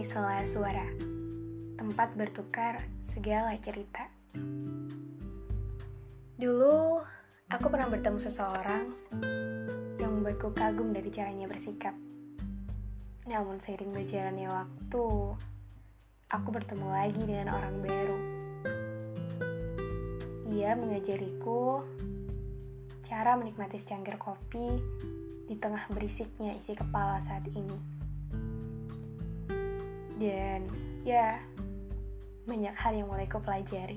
di sela suara, tempat bertukar segala cerita. Dulu, aku pernah bertemu seseorang yang membuatku kagum dari caranya bersikap. Namun seiring berjalannya waktu, aku bertemu lagi dengan orang baru. Ia mengajariku cara menikmati secangkir kopi di tengah berisiknya isi kepala saat ini. Dan ya, banyak hal yang mulai ku pelajari.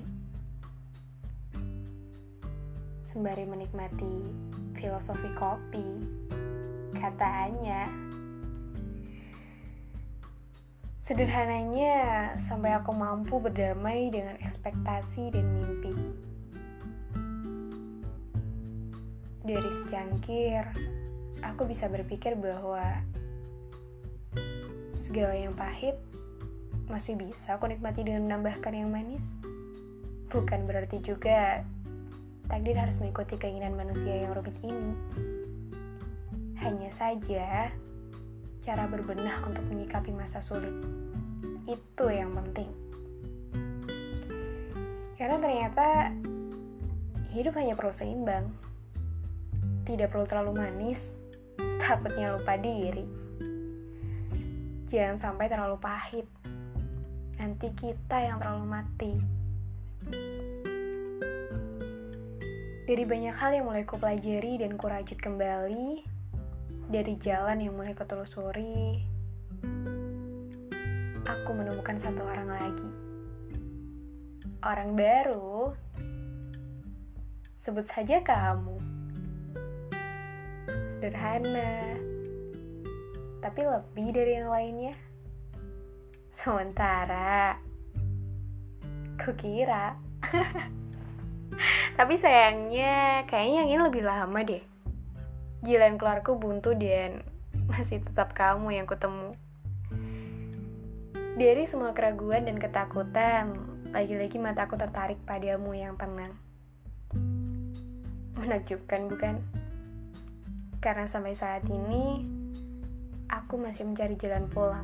Sembari menikmati filosofi kopi, katanya, sederhananya sampai aku mampu berdamai dengan ekspektasi dan mimpi. Dari secangkir, aku bisa berpikir bahwa segala yang pahit masih bisa aku nikmati dengan menambahkan yang manis. Bukan berarti juga takdir harus mengikuti keinginan manusia yang rumit ini. Hanya saja cara berbenah untuk menyikapi masa sulit, itu yang penting. Karena ternyata hidup hanya perlu seimbang. Tidak perlu terlalu manis, takutnya lupa diri. Jangan sampai terlalu pahit, nanti kita yang terlalu mati. Dari banyak hal yang mulai ku pelajari dan ku rajut kembali, dari jalan yang mulai ku telusuri, aku menemukan satu orang lagi, orang baru. Sebut saja kamu. Sederhana, tapi lebih dari yang lainnya. Sementara kukira tapi sayangnya kayaknya yang ini lebih lama deh. Jalan keluarku buntu dan masih tetap kamu yang kutemu. Dari semua keraguan dan ketakutan, lagi-lagi mataku tertarik padamu yang tenang. Menakjubkan, bukan? Karena sampai saat ini, aku masih mencari jalan pulang,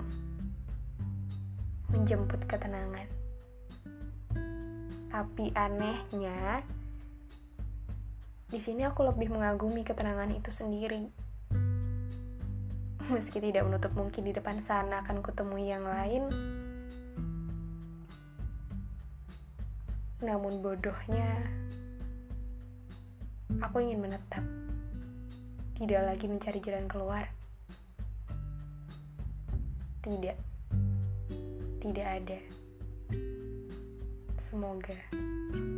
menjemput ketenangan. Tapi anehnya, di sini aku lebih mengagumi ketenangan itu sendiri. Meski tidak menutup mungkin di depan sana akan kutemui yang lain, namun bodohnya, aku ingin menetap. Tidak lagi mencari jalan keluar. Tidak ada. Semoga